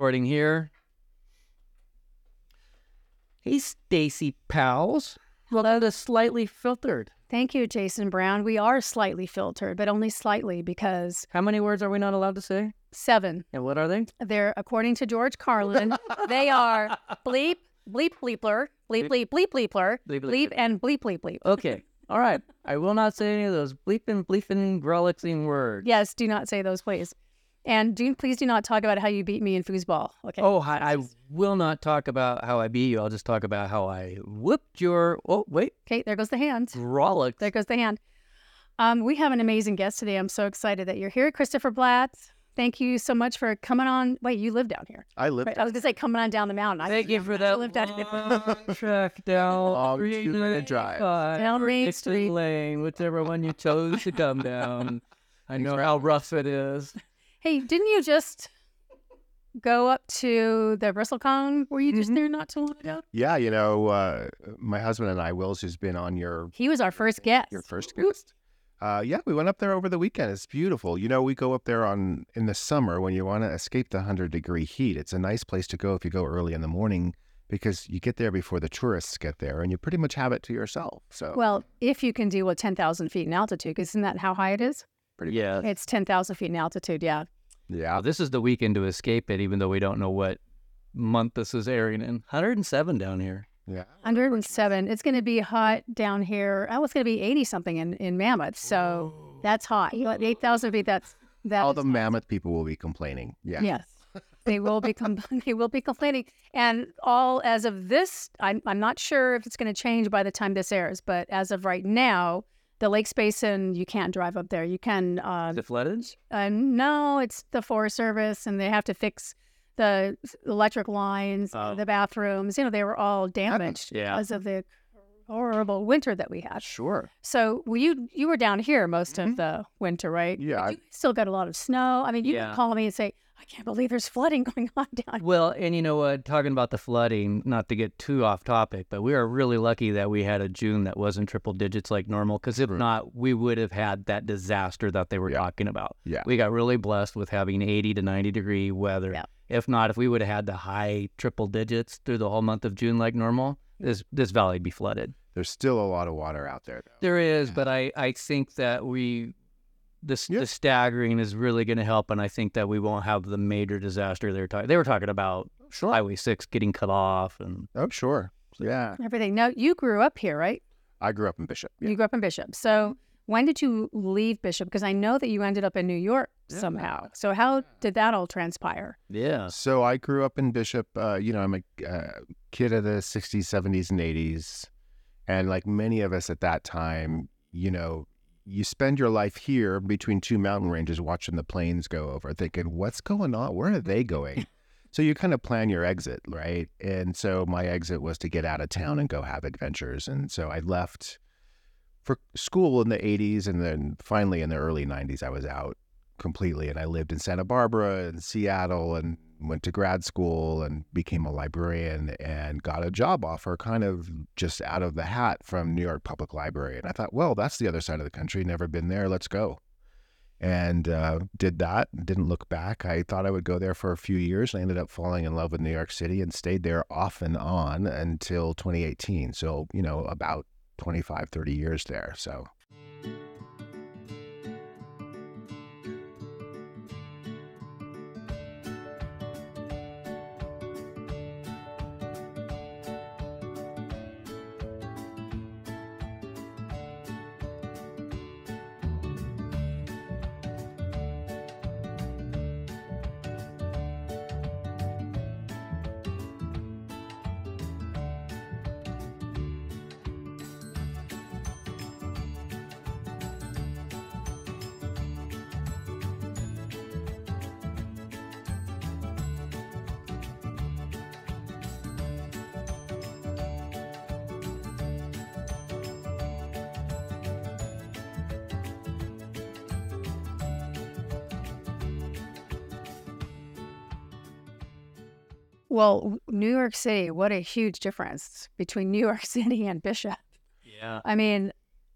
Recording here. Hey, Stacy Powles. Well, that is Slightly Filtered. Thank you, Jason Brown. We are slightly filtered, but only slightly because... How many words are we not allowed to say? 7. And what are they? They're, according to George Carlin, they are bleep, bleep, bleepler, bleep, bleep, bleep, bleepler, bleep, bleep, bleep, and bleep, bleep, bleep. Okay. All right. I will not say any of those bleeping, bleeping, grolixing words. Yes, do not say those, please. And please do not talk about how you beat me in foosball. Okay. Oh, I will not talk about how I beat you. I'll just talk about how I whooped your... Oh, wait. Okay, there goes the hand. Grolix. There goes the hand. We have an amazing guest today. I'm so excited that you're here, Christopher Platt. Thank you so much for coming on. Wait, you live down here. I live. Right? I was going to say coming on down the mountain. Thank you for that long track down 3 minute drive. Down Main Street Lane, whichever one you chose to come down. I know how rough it is. Hey, didn't you just go up to the Bristlecone? Were you just there not too long ago? Yeah, you know, my husband and I, Wills, who's been on your... He was our first guest. Your first guest. Yeah, we went up there over the weekend. It's beautiful. You know, we go up there in the summer when you want to escape the 100-degree heat. It's a nice place to go if you go early in the morning because you get there before the tourists get there, and you pretty much have it to yourself. So, well, if you can deal with 10,000 feet in altitude, isn't that how high it is? Yeah, it's 10,000 feet in altitude. Yeah. Yeah. This is the weekend to escape it, even though we don't know what month this is airing in. 107 down here. Yeah. 107. It's going to be hot down here. Oh, it's going to be 80 something in Mammoth. So Whoa. That's hot. 8,000 feet. That's all the Mammoth people will be complaining. Yeah. Yes. They will be complaining. And all as of this, I'm not sure if it's going to change by the time this airs, but as of right now, the Lakes Basin, you can't drive up there. You can... Is it flooded? No, it's the Forest Service, and they have to fix the electric lines, the bathrooms. You know, they were all damaged because of the horrible winter that we had. Sure. So you were down here most of the winter, right? Yeah. But you still got a lot of snow. I mean, you can call me and say, I can't believe there's flooding going on down here. Well, and you know what? Talking about the flooding, not to get too off topic, but we are really lucky that we had a June that wasn't triple digits like normal, because if not, we would have had that disaster that they were talking about. Yeah. We got really blessed with having 80 to 90-degree weather. Yeah. If not, if we would have had the high triple digits through the whole month of June like normal, this valley would be flooded. There's still a lot of water out there, though. There is, but I think that the staggering is really going to help, and I think that we won't have the major disaster they were talking about. Sure. Highway 6 getting cut off, and everything. Now, you grew up here, right? I grew up in Bishop. Yeah. You grew up in Bishop. So when did you leave Bishop? Because I know that you ended up in New York somehow. So how did that all transpire? Yeah. So I grew up in Bishop. You know, I'm a kid of the 60s, 70s, and 80s, and like many of us at that time, you know, you spend your life here between two mountain ranges watching the planes go over, thinking, what's going on? Where are they going? So you kind of plan your exit, right? And so my exit was to get out of town and go have adventures. And so I left for school in the 80s, and then finally in the early 90s, I was out completely. And I lived in Santa Barbara and Seattle and went to grad school and became a librarian and got a job offer kind of just out of the hat from New York Public Library. And I thought, well, that's the other side of the country. Never been there. Let's go. And did that. Didn't look back. I thought I would go there for a few years. I ended up falling in love with New York City and stayed there off and on until 2018. So, you know, about 25, 30 years there. So... Well, New York City, what a huge difference between New York City and Bishop. Yeah. I mean,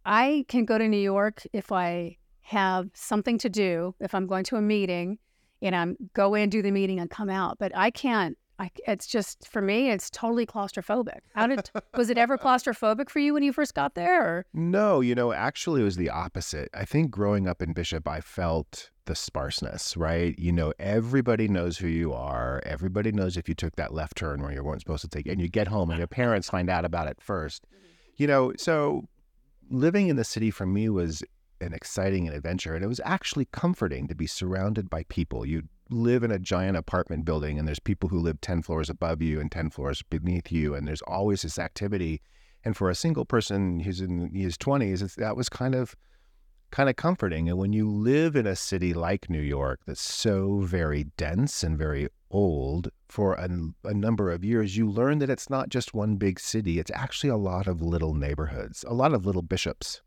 I can go to New York if I have something to do, if I'm going to a meeting, go in, do the meeting, and come out. But I can't. It's just, for me, it's totally claustrophobic. Was it ever claustrophobic for you when you first got there? Or? No, actually it was the opposite. I think growing up in Bishop, I felt the sparseness, right? Everybody knows who you are. Everybody knows if you took that left turn where you weren't supposed to take it, and you get home and your parents find out about it first. So living in the city for me was an exciting adventure, and it was actually comforting to be surrounded by people. You'd live in a giant apartment building, and there's people who live 10 floors above you and 10 floors beneath you, and there's always this activity. And for a single person who's in his 20s, that was kind of comforting. And when you live in a city like New York that's so very dense and very old for a number of years, you learn that it's not just one big city. It's actually a lot of little neighborhoods, a lot of little Bishops.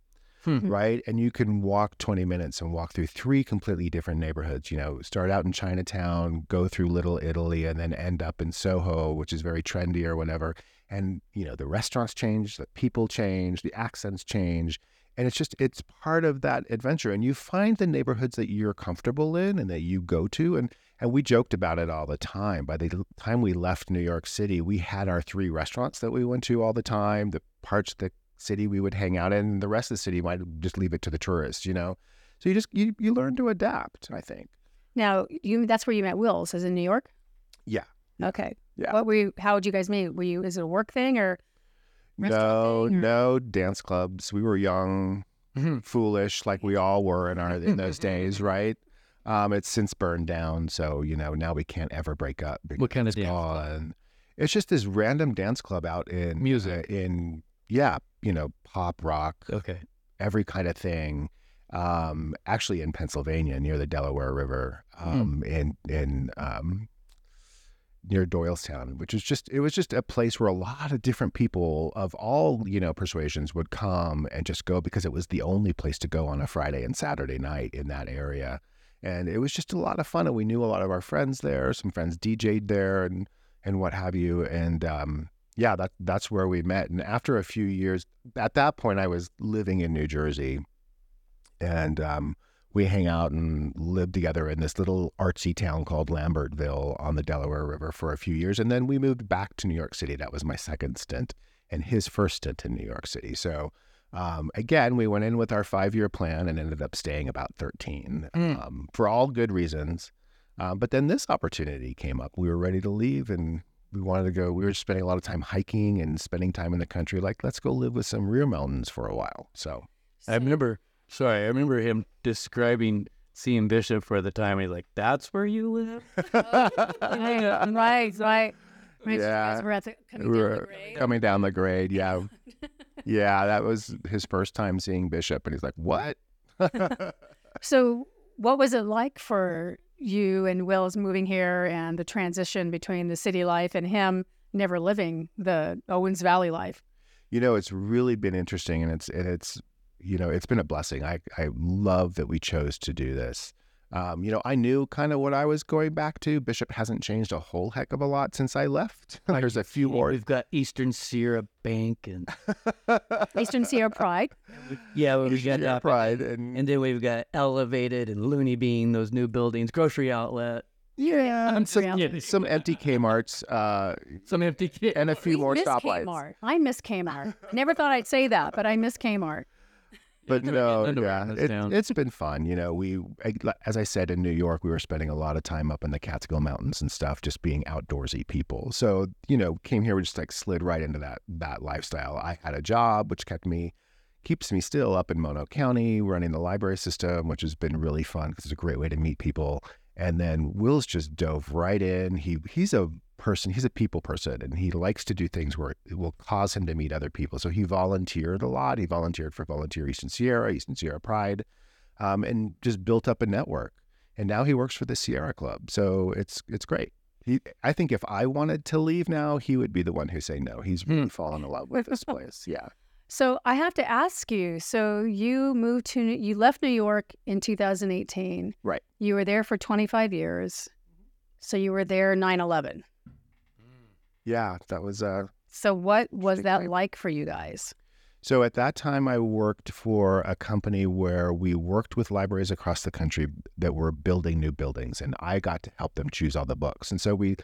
Mm-hmm. Right? And you can walk 20 minutes and walk through three completely different neighborhoods, start out in Chinatown, go through Little Italy, and then end up in Soho, which is very trendy or whatever. And, the restaurants change, the people change, the accents change. And it's part of that adventure. And you find the neighborhoods that you're comfortable in and that you go to. And we joked about it all the time. By the time we left New York City, we had our three restaurants that we went to all the time, the parts that city we would hang out in. The rest of the city might just leave it to the tourists, So you learn to adapt, I think. Now, that's where you met Wills, is in New York? Yeah. Okay. Yeah. How did you guys meet? Is it a work thing or restaurant thing, or? No, dance clubs. We were young, foolish, like we all were in those days, right? It's since burned down, so, now we can't ever break up. What kind of dance club? It's just this random dance club out in... Music. Pop, rock, okay, every kind of thing. Actually in Pennsylvania, near the Delaware River, near Doylestown, which is it was just a place where a lot of different people of all, persuasions would come and just go because it was the only place to go on a Friday and Saturday night in that area. And it was just a lot of fun. And we knew a lot of our friends there. Some friends DJ'd there and what have you. And, yeah, that's where we met. And after a few years, at that point, I was living in New Jersey, and we hang out and lived together in this little artsy town called Lambertville on the Delaware River for a few years. And then we moved back to New York City. That was my second stint and his first stint in New York City. So again, we went in with our 5-year plan and ended up staying about 13 for all good reasons. But then this opportunity came up. We were ready to leave and we wanted to go. We were spending a lot of time hiking and spending time in the country. Like, let's go live with some real mountains for a while. I remember him describing seeing Bishop for the time. He's like, "That's where you live." Right. Yeah, coming down the grade. Yeah, yeah. That was his first time seeing Bishop, and he's like, "What?" So, what was it like for you and Will's moving here and the transition between the city life and him never living the Owens Valley life? It's really been interesting, and it's been a blessing. I love that we chose to do this. I knew kind of what I was going back to. Bishop hasn't changed a whole heck of a lot since I left. There's a few more. We've got Eastern Sierra Bank and Eastern Sierra Pride. Yeah, we've got Pride, and then we've got Elevated and Looney Bean. Those new buildings, grocery outlet. Yeah, and some empty Kmart's. Some empty Kmart's. And a few more stoplights. Kmart. I miss Kmart. Never thought I'd say that, but I miss Kmart. But no, yeah, it's been fun. We, as I said, in New York, we were spending a lot of time up in the Catskill Mountains and stuff, just being outdoorsy people. So, came here, we just slid right into that lifestyle. I had a job, which keeps me still up in Mono County, running the library system, which has been really fun because it's a great way to meet people. And then Will's just dove right in. He's a people person, and he likes to do things where it will cause him to meet other people. So he volunteered a lot. He volunteered for Volunteer Eastern Sierra Pride, and just built up a network. And now he works for the Sierra Club. So it's great. I think if I wanted to leave now, he would be the one who say no. He's really fallen in love with this place. Yeah. So I have to ask you, so you left New York in 2018. Right. You were there for 25 years. So you were there 9/11. Yeah, that was... So what was that like for you guys? So at that time, I worked for a company where we worked with libraries across the country that were building new buildings, and I got to help them choose all the books. And so we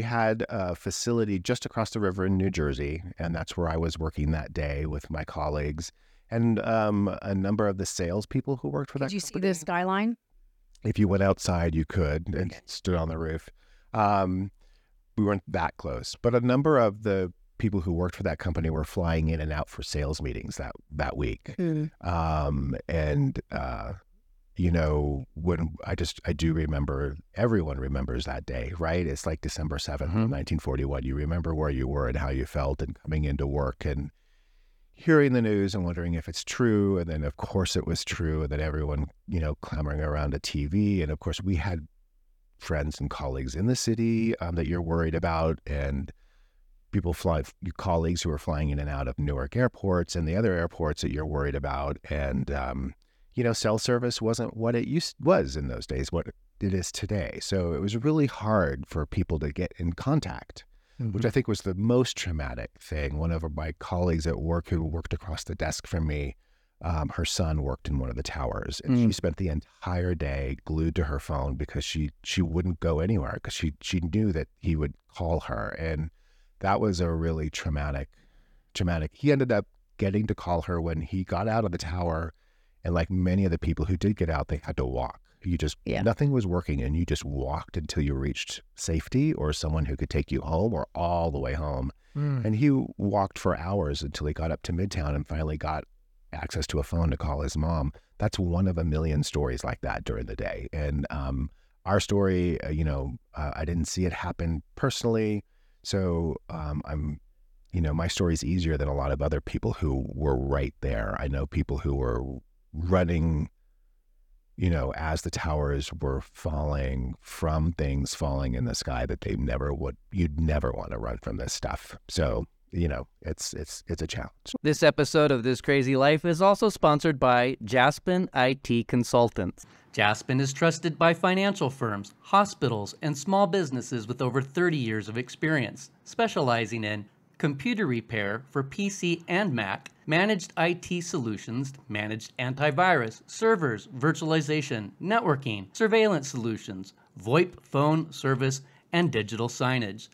had a facility just across the river in New Jersey, and that's where I was working that day with my colleagues and a number of the salespeople who worked for that company. Did you see the skyline? If you went outside, you could, and stood on the roof. We weren't that close, but a number of the people who worked for that company were flying in and out for sales meetings that week. Mm-hmm. When I do remember, everyone remembers that day, right? It's like December 7th, mm-hmm. 1941. You remember where you were and how you felt, and coming into work and hearing the news and wondering if it's true. And then of course it was true. And then everyone, clamoring around a TV. And of course we had friends and colleagues in the city that you're worried about, and people colleagues who are flying in and out of Newark airports and the other airports that you're worried about. And, cell service wasn't what it was in those days, what it is today. So it was really hard for people to get in contact, mm-hmm. which I think was the most traumatic thing. One of my colleagues at work who worked across the desk from me, her son worked in one of the towers, and she spent the entire day glued to her phone because she wouldn't go anywhere because she knew that he would call her. And that was a really traumatic. He ended up getting to call her when he got out of the tower. And like many of the people who did get out, they had to walk. Nothing was working, and you just walked until you reached safety or someone who could take you home or all the way home. Mm. And he walked for hours until he got up to Midtown and finally got access to a phone to call his mom. That's one of a million stories like that during the day. And our story, I didn't see it happen personally. So my story's easier than a lot of other people who were right there. I know people who were running, as the towers were falling, from things falling in the sky that they never would. You'd never want to run from this stuff. So, it's a challenge. This episode of This Crazy Life is also sponsored by Jaspin IT Consultants. Jaspin is trusted by financial firms, hospitals, and small businesses with over 30 years of experience, specializing in computer repair for PC and Mac, managed IT solutions, managed antivirus, servers, virtualization, networking, surveillance solutions, VoIP phone service, and digital signage.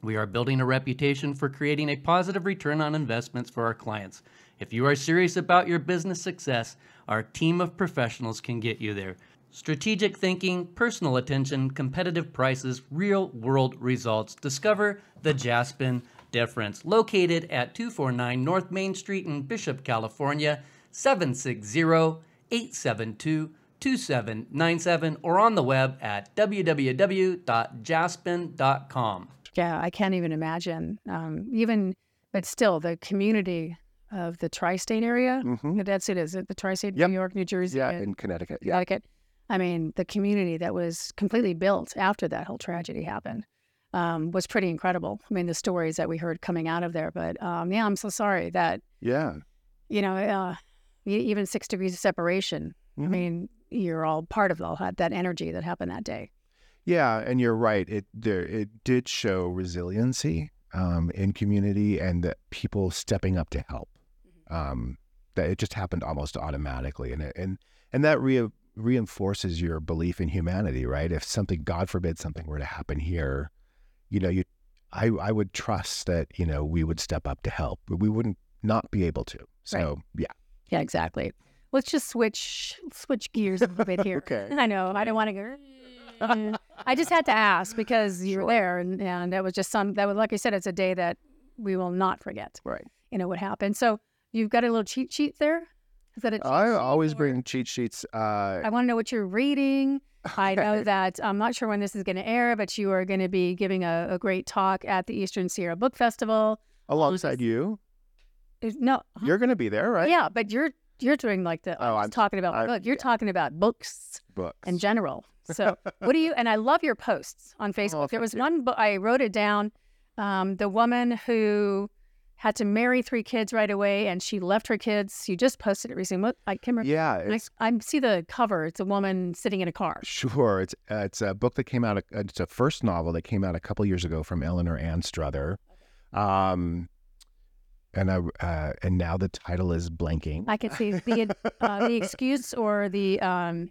We are building a reputation for creating a positive return on investments for our clients. If you are serious about your business success, our team of professionals can get you there. Strategic thinking, personal attention, competitive prices, real-world results. Discover the Jaspin difference. Located at 249 North Main Street in Bishop, California, 760-872-2797, or on the web at www.jaspin.com. Yeah, I can't even imagine. But still, the community of the tri-state area, mm-hmm. that's it, is it the tri-state, yep. New York, New Jersey? Yeah, and Connecticut. Yeah. Connecticut. I mean, the community that was completely built after that whole tragedy happened was pretty incredible. I mean, the stories that we heard coming out of there, but I'm so sorry that, even 6 degrees of separation, mm-hmm. I mean, you're all part of all that energy that happened that day. Yeah, and you're right. It did show resiliency in community, and that people stepping up to help. That it just happened almost automatically, and that reinforces your belief in humanity, right? If something, God forbid, something were to happen here, I would trust that we would step up to help, but we wouldn't not be able to. So right. Yeah, exactly. Let's just switch gears a little bit here. Okay. I know I don't want to go. I just had to ask because you were there, and that was just like I said, it's a day that we will not forget. Right. What happened. So you've got a little cheat sheet there? Is that a cheat sheet? I always bring cheat sheets. I want to know what you're reading. Okay. I know that I'm not sure when this is going to air, but you are going to be giving a great talk at the Eastern Sierra Book Festival. Alongside you? No. You're going to be there, right? Yeah, but you're doing like the, I'm talking about book. You're talking about books in general. So what do you, and I love your posts on Facebook. There was one book, I wrote it down, the woman who had to marry 3 kids right away, and she left her kids. You just posted it recently. What? I can't remember. Yeah. I see the cover. It's a woman sitting in a car. Sure. It's a book that came out, it's a first novel that came out a couple years ago from Eleanor Anstruther. And now the title is blanking. I can see the excuse or the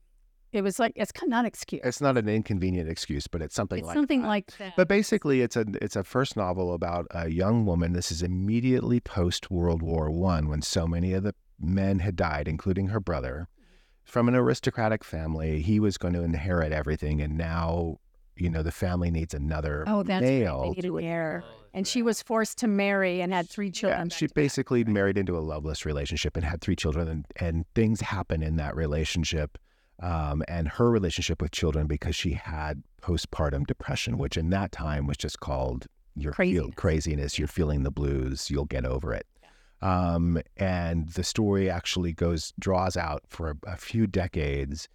it was like it's not excuse. It's not an inconvenient excuse, but it's something. It's like something that. Like that. But basically, it's a first novel about a young woman. This is immediately post World War I, when so many of the men had died, including her brother, from an aristocratic family. He was going to inherit everything, and now the family needs another male. Right. They need an heir. And she was forced to marry and had three children. Yeah, she basically married into a loveless relationship and had three children, and things happen in that relationship and her relationship with children because she had postpartum depression, which in that time was just called your craziness. You're feeling the blues. You'll get over it. Yeah. And the story actually draws out for a few decades.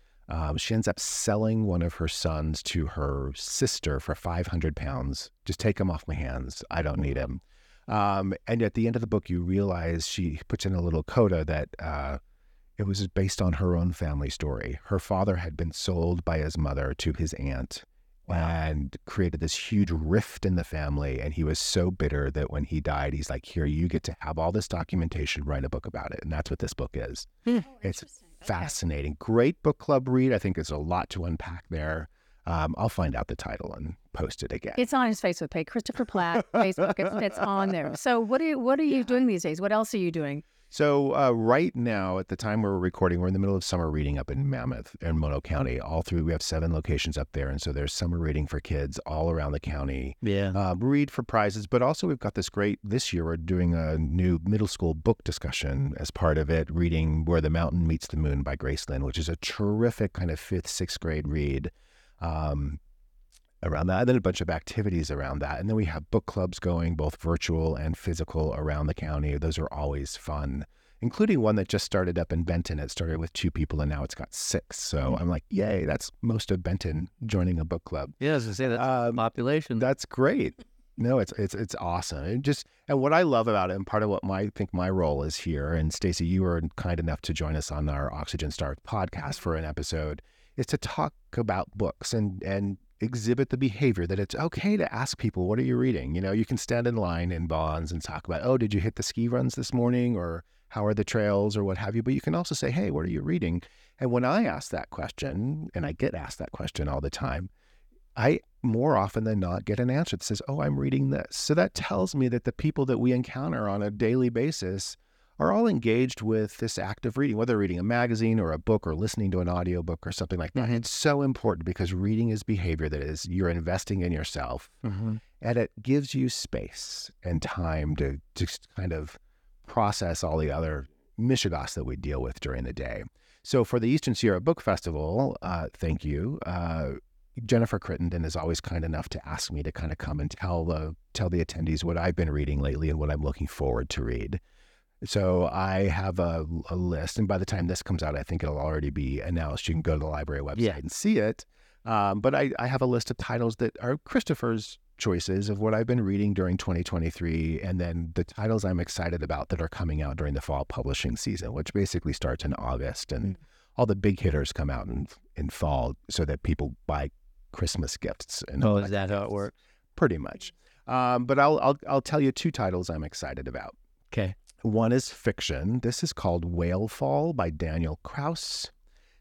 She ends up selling one of her sons to her sister for 500 pounds. Just take him off my hands. I don't need him. And at the end of the book, you realize she puts in a little coda that it was based on her own family story. Her father had been sold by his mother to his aunt. Wow. And created this huge rift in the family. And he was so bitter that when he died, he's like, here, you get to have all this documentation, write a book about it. And that's what this book is. Oh, it's fascinating. Okay. Great book club read. I think there's a lot to unpack there. I'll find out the title and post it again. It's on his Facebook page, Christopher Platt, Facebook. It's on there. So what are you doing these days? What else are you doing? So right now, at the time we're recording, we're in the middle of summer reading up in Mammoth and Mono County. All through, we have 7 locations up there. And so there's summer reading for kids all around the county. Yeah. Read for prizes. But also we've got this year we're doing a new middle school book discussion as part of it, reading Where the Mountain Meets the Moon by Grace Lynn, which is a terrific kind of 5th, 6th grade read around that. And then a bunch of activities around that. And then we have book clubs going, both virtual and physical, around the county. Those are always fun, including one that just started up in Benton. It started with 2 people and now it's got 6. So I'm like, yay, that's most of Benton joining a book club. Yeah, I was going to say, that's population. That's great. No, it's awesome. And what I love about it, and part of what I think my role is here, and Stacey, you were kind enough to join us on our Oxygen Starved podcast for an episode, is to talk about books and exhibit the behavior that it's okay to ask people, what are you reading? You can stand in line in Bonds and talk about, did you hit the ski runs this morning, or how are the trails, or what have you? But you can also say, hey, what are you reading? And when I ask that question, and I get asked that question all the time, I more often than not get an answer that says, I'm reading this. So that tells me that the people that we encounter on a daily basis are all engaged with this act of reading, whether reading a magazine or a book or listening to an audiobook or something like that. Mm-hmm. It's so important because reading is behavior that is, you're investing in yourself, mm-hmm. and it gives you space and time to just kind of process all the other mishigas that we deal with during the day. So for the Eastern Sierra Book Festival, thank you. Jennifer Crittenden is always kind enough to ask me to kind of come and tell the attendees what I've been reading lately and what I'm looking forward to read. So I have a list, and by the time this comes out, I think it'll already be announced. You can go to the library website and see it. But I have a list of titles that are Christopher's choices of what I've been reading during 2023, and then the titles I'm excited about that are coming out during the fall publishing season, which basically starts in August, and all the big hitters come out in fall so that people buy Christmas gifts. And is that how it works? Pretty much. But I'll tell you 2 titles I'm excited about. Okay. One is fiction. This is called Whale Fall by Daniel Krauss.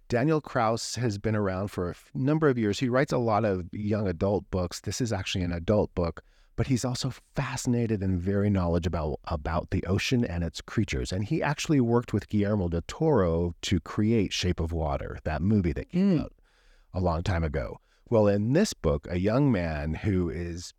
Daniel Krauss has been around for a number of years. He writes a lot of young adult books. This is actually an adult book, but he's also fascinated and very knowledgeable about the ocean and its creatures. And he actually worked with Guillermo del Toro to create Shape of Water, that movie that came out a long time ago. Well, in this book, a young man who is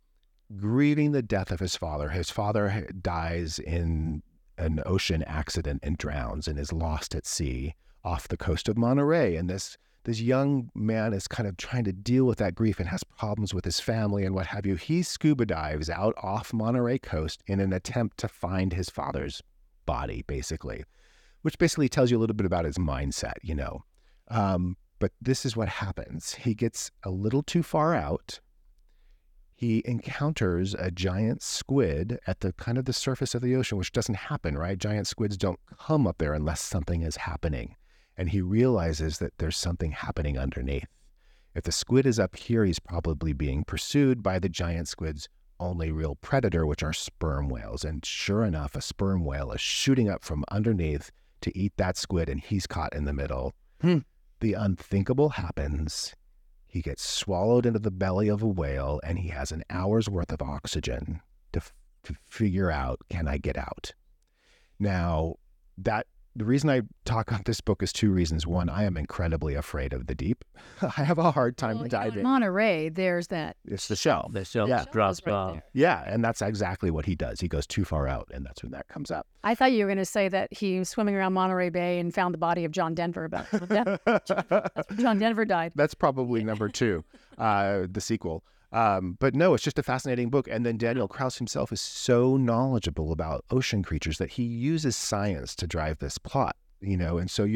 grieving the death of his father. His father dies in an ocean accident and drowns and is lost at sea off the coast of Monterey. And this young man is kind of trying to deal with that grief and has problems with his family and what have you. He scuba dives out off Monterey coast in an attempt to find his father's body, basically, which basically tells you a little bit about his mindset, But this is what happens. He gets a little too far out. He encounters a giant squid at the kind of the surface of the ocean, which doesn't happen, right? Giant squids don't come up there unless something is happening. And he realizes that there's something happening underneath. If the squid is up here, he's probably being pursued by the giant squids only real predator, which are sperm whales. And sure enough, a sperm whale is shooting up from underneath to eat that squid, and he's caught in the middle. The unthinkable happens. He gets swallowed into the belly of a whale, and he has an hour's worth of oxygen to figure out, can I get out? Now, the reason I talk on this book is two reasons. One, I am incredibly afraid of the deep. I have a hard time diving. In Monterey, there's that. It's the shell. The shell drops off. Right, yeah, and that's exactly what he does. He goes too far out, and that's when that comes up. I thought you were going to say that he was swimming around Monterey Bay and found the body of John Denver. That's when John Denver died. That's probably number two, the sequel. But no, it's just a fascinating book. And then Daniel Krauss himself is so knowledgeable about ocean creatures that he uses science to drive this plot, you know? And so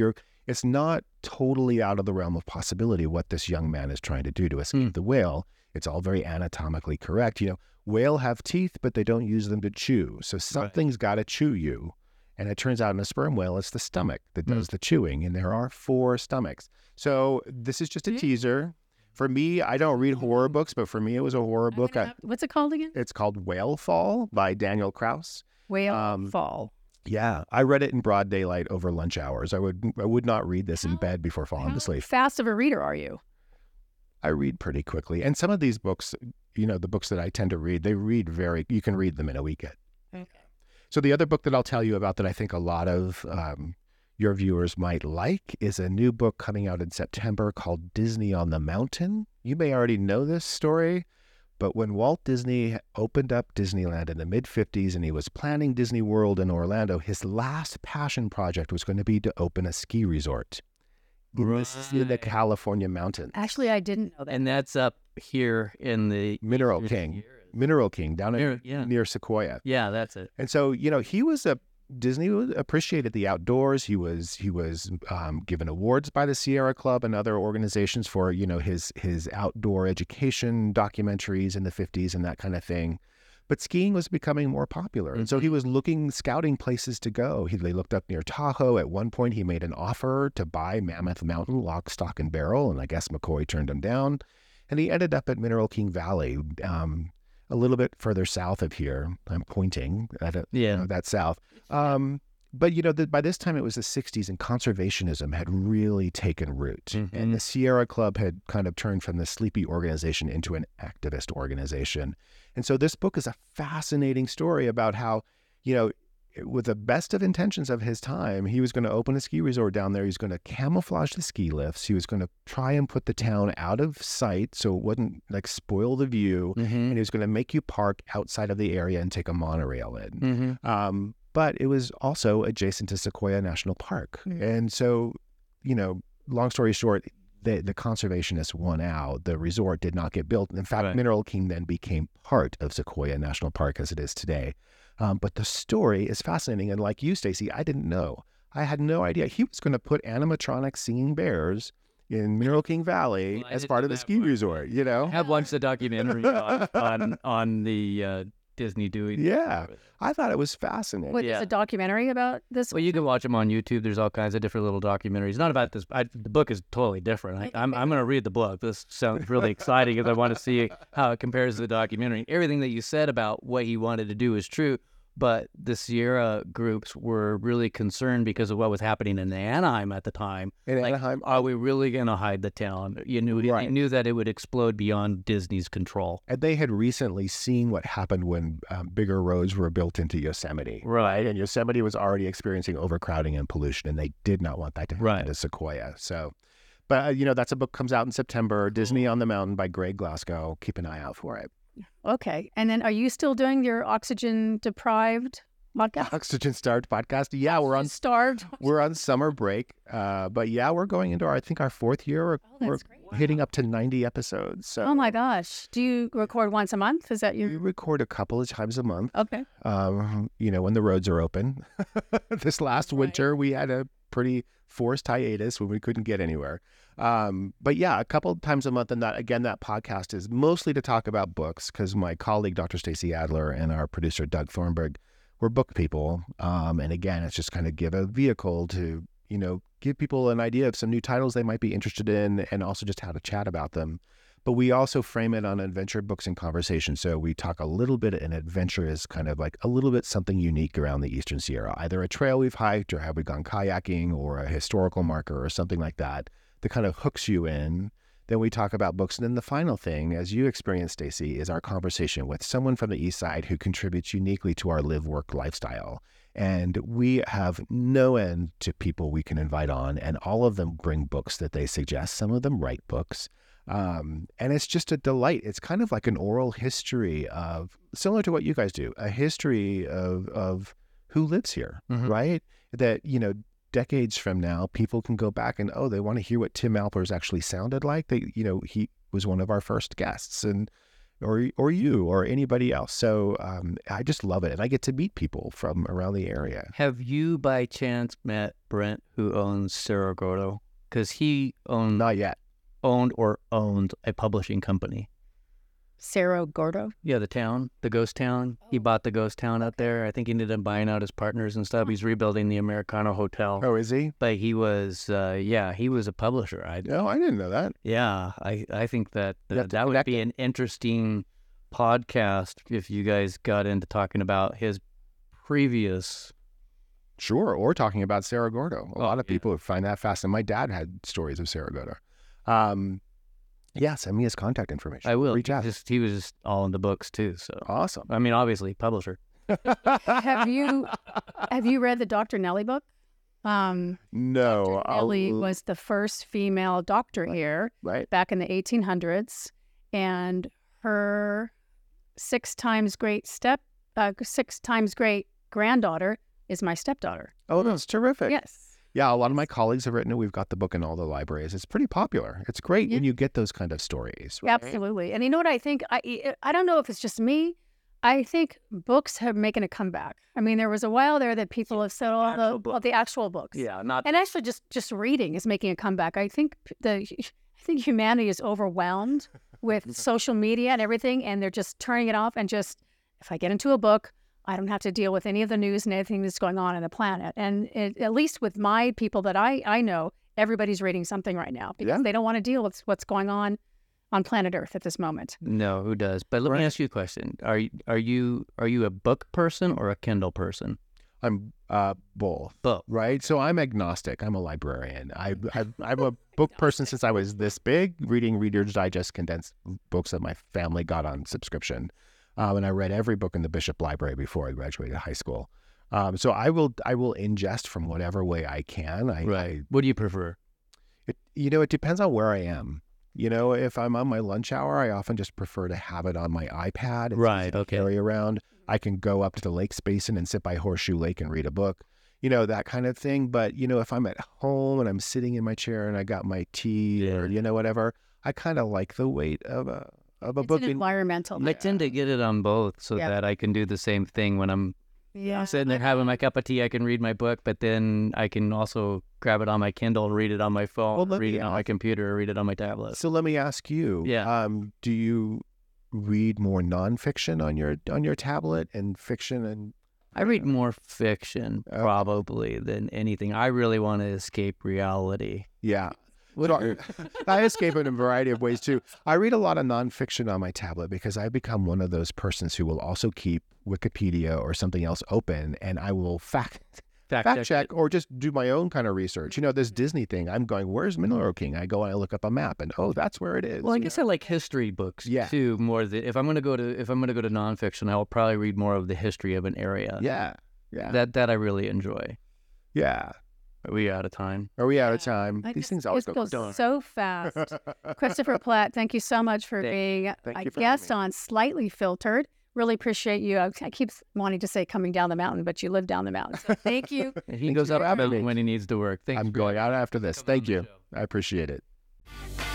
it's not totally out of the realm of possibility what this young man is trying to do to escape the whale. It's all very anatomically correct. You know, whale have teeth, but they don't use them to chew. So something's got to chew you. And it turns out in a sperm whale, it's the stomach that does the chewing. And there are four stomachs. So this is just a teaser. For me, I don't read horror books, but for me, it was a horror book. What's it called again? It's called Whale Fall by Daniel Krauss. Whale Fall. Yeah. I read it in broad daylight over lunch hours. I would not read this in bed before falling to sleep. How fast of a reader are you? I read pretty quickly. And some of these books, you know, the books that I tend to read, you can read them in a weekend. Okay. So the other book that I'll tell you about that I think a lot of your viewers might like is a new book coming out in September called Disney on the Mountain. You may already know this story, but when Walt Disney opened up Disneyland in the mid-50s and he was planning Disney World in Orlando, his last passion project was going to be to open a ski resort in the California mountains. Actually, I didn't know that. And that's up here in the Mineral King down near Sequoia. Yeah, that's it. And so, you know, Disney appreciated the outdoors. He was given awards by the Sierra Club and other organizations for, you know, his outdoor education documentaries in the 50s and that kind of thing. But skiing was becoming more popular. And so he was scouting places to go. They looked up near Tahoe. At one point, he made an offer to buy Mammoth Mountain, lock, stock, and barrel. And I guess McCoy turned him down. And he ended up at Mineral King Valley, a little bit further south of here. I'm pointing at it, that south. But, you know, by this time it was the 60s and conservationism had really taken root. And the Sierra Club had kind of turned from the sleepy organization into an activist organization. And so this book is a fascinating story about how, you know, with the best of intentions of his time, he was going to open a ski resort down there. He's going to camouflage the ski lifts. He was going to try and put the town out of sight so it wouldn't like spoil the view. And he was going to make you park outside of the area and take a monorail in. But it was also adjacent to Sequoia National Park. And so, you know, long story short, the conservationists won out. The resort did not get built. In fact, Mineral King then became part of Sequoia National Park as it is today. But the story is fascinating. And like you, Stacey, I didn't know. I had no idea. He was going to put animatronic singing bears in Mineral King Valley as part of the ski resort, you know? I have watched the documentary on the... Disney doing. Yeah. I thought it was fascinating. What is a documentary about this? Well, you can watch them on YouTube. There's all kinds of different little documentaries. Not about this. The book is totally different. I'm going to read the book. This sounds really exciting because I want to see how it compares to the documentary. Everything that you said about what he wanted to do is true, but the Sierra groups were really concerned because of what was happening in Anaheim at the time. Anaheim, are we really going to hide the town? You knew, right. You knew that it would explode beyond Disney's control. And they had recently seen what happened when bigger roads were built into Yosemite. Right. And Yosemite was already experiencing overcrowding and pollution, and they did not want that to happen to Sequoia. So, but, you know, that's a book comes out in September, Disney on the Mountain by Greg Glasgow. Keep an eye out for it. Okay. And then are you still doing your oxygen-deprived podcast? Oxygen-starved podcast? Yeah, we're on summer break. But yeah, we're going into, our fourth year. We're hitting up to 90 episodes. So. Oh, my gosh. Do you record once a month? Is that your... We record a couple of times a month. Okay. You know, when the roads are open. This last winter, we had a pretty forced hiatus when we couldn't get anywhere. But yeah, a couple times a month. And that podcast is mostly to talk about books because my colleague, Dr. Stacey Adler, and our producer, Doug Thornburg, were book people. And again, it's just kind of give a vehicle to, you know, give people an idea of some new titles they might be interested in and also just how to chat about them. But we also frame it on adventure books and conversation. So we talk a little bit, and adventure is kind of like a little bit something unique around the Eastern Sierra, either a trail we've hiked or have we gone kayaking or a historical marker or something like that that kind of hooks you in. Then we talk about books. And then the final thing, as you experienced, Stacey, is our conversation with someone from the East Side who contributes uniquely to our live, work, lifestyle. And we have no end to people we can invite on, and all of them bring books that they suggest. Some of them write books. And it's just a delight. It's kind of like an oral history of, similar to what you guys do, a history of who lives here, mm-hmm. right? That, you know, decades from now, people can go back and, oh, they want to hear what Tim Alpers actually sounded like. They, you know, he was one of our first guests, and or you or anybody else. So I just love it. And I get to meet people from around the area. Have you by chance met Brent, who owns Cerro Gordo? Because he owned... Not yet. Owned a publishing company. Cerro Gordo? Yeah, the town, the ghost town. Oh. He bought the ghost town out there. I think he ended up buying out his partners and stuff. Oh. He's rebuilding the Americana Hotel. Oh, is he? But he was, he was a publisher. I didn't know that. Yeah, I think that that would be an interesting podcast if you guys got into talking about his previous... Sure, or talking about Cerro Gordo. A lot of people would find that fascinating. My dad had stories of Cerro Gordo. Send me his contact information. I will. Reach out. He was just all in the books too. So awesome. I mean, obviously, publisher. Have you read the Dr. Nelly book? No. Dr. Nelly was the first female doctor here, right, back in the 1800s, and her six times great granddaughter is my stepdaughter. Oh, that's terrific. Yes. Yeah, a lot of my colleagues have written it. We've got the book in all the libraries. It's pretty popular. It's great when you get those kind of stories. Right? Absolutely. And you know what I think? I don't know if it's just me. I think books are making a comeback. I mean, there was a while there that people have said, the actual books. Yeah, not... And actually just reading is making a comeback. I think humanity is overwhelmed with social media and everything, and they're just turning it off and just, if I get into a book, I don't have to deal with any of the news and anything that's going on the planet. And at least with my people that I know, everybody's reading something right now because they don't want to deal with what's going on planet Earth at this moment. No, who does? But let me ask you a question. Are you a book person or a Kindle person? I'm both. Both. Right? So I'm agnostic. I'm a librarian. I'm a book person since I was this big, reading Reader's Digest condensed books that my family got on subscription. And I read every book in the Bishop Library before I graduated high school. So I will ingest from whatever way I can. What do you prefer? It depends on where I am. You know, if I'm on my lunch hour, I often just prefer to have it on my iPad. It's right. Okay. Carry around. I can go up to the Lakes Basin and sit by Horseshoe Lake and read a book. You know, that kind of thing. But you know, if I'm at home and I'm sitting in my chair and I got my tea or whatever, I kind of like the weight of a book. It's an environmental. I tend to get it on both so that I can do the same thing when I'm sitting there having my cup of tea. I can read my book, but then I can also grab it on my Kindle, read it on my phone, read it on my computer, or read it on my tablet. So let me ask you, do you read more nonfiction on your tablet and fiction? And I read more fiction probably than anything. I really want to escape reality. Yeah. So I escape in a variety of ways too. I read a lot of nonfiction on my tablet because I become one of those persons who will also keep Wikipedia or something else open, and I will fact check or just do my own kind of research. You know, this Disney thing, I'm going, where's Mineral King? I go and I look up a map and that's where it is. Well, I guess I like history books too more than if I'm gonna go to nonfiction, I will probably read more of the history of an area. Yeah. Yeah. That I really enjoy. Yeah. Are we out of time? These things always go so fast. Christopher Platt, thank you so much for being a guest on Slightly Filtered. Really appreciate you. I keep wanting to say coming down the mountain, but you live down the mountain. So thank you. He goes up when he needs to work. Thank you. I'm going out after this. Thank you. I appreciate it.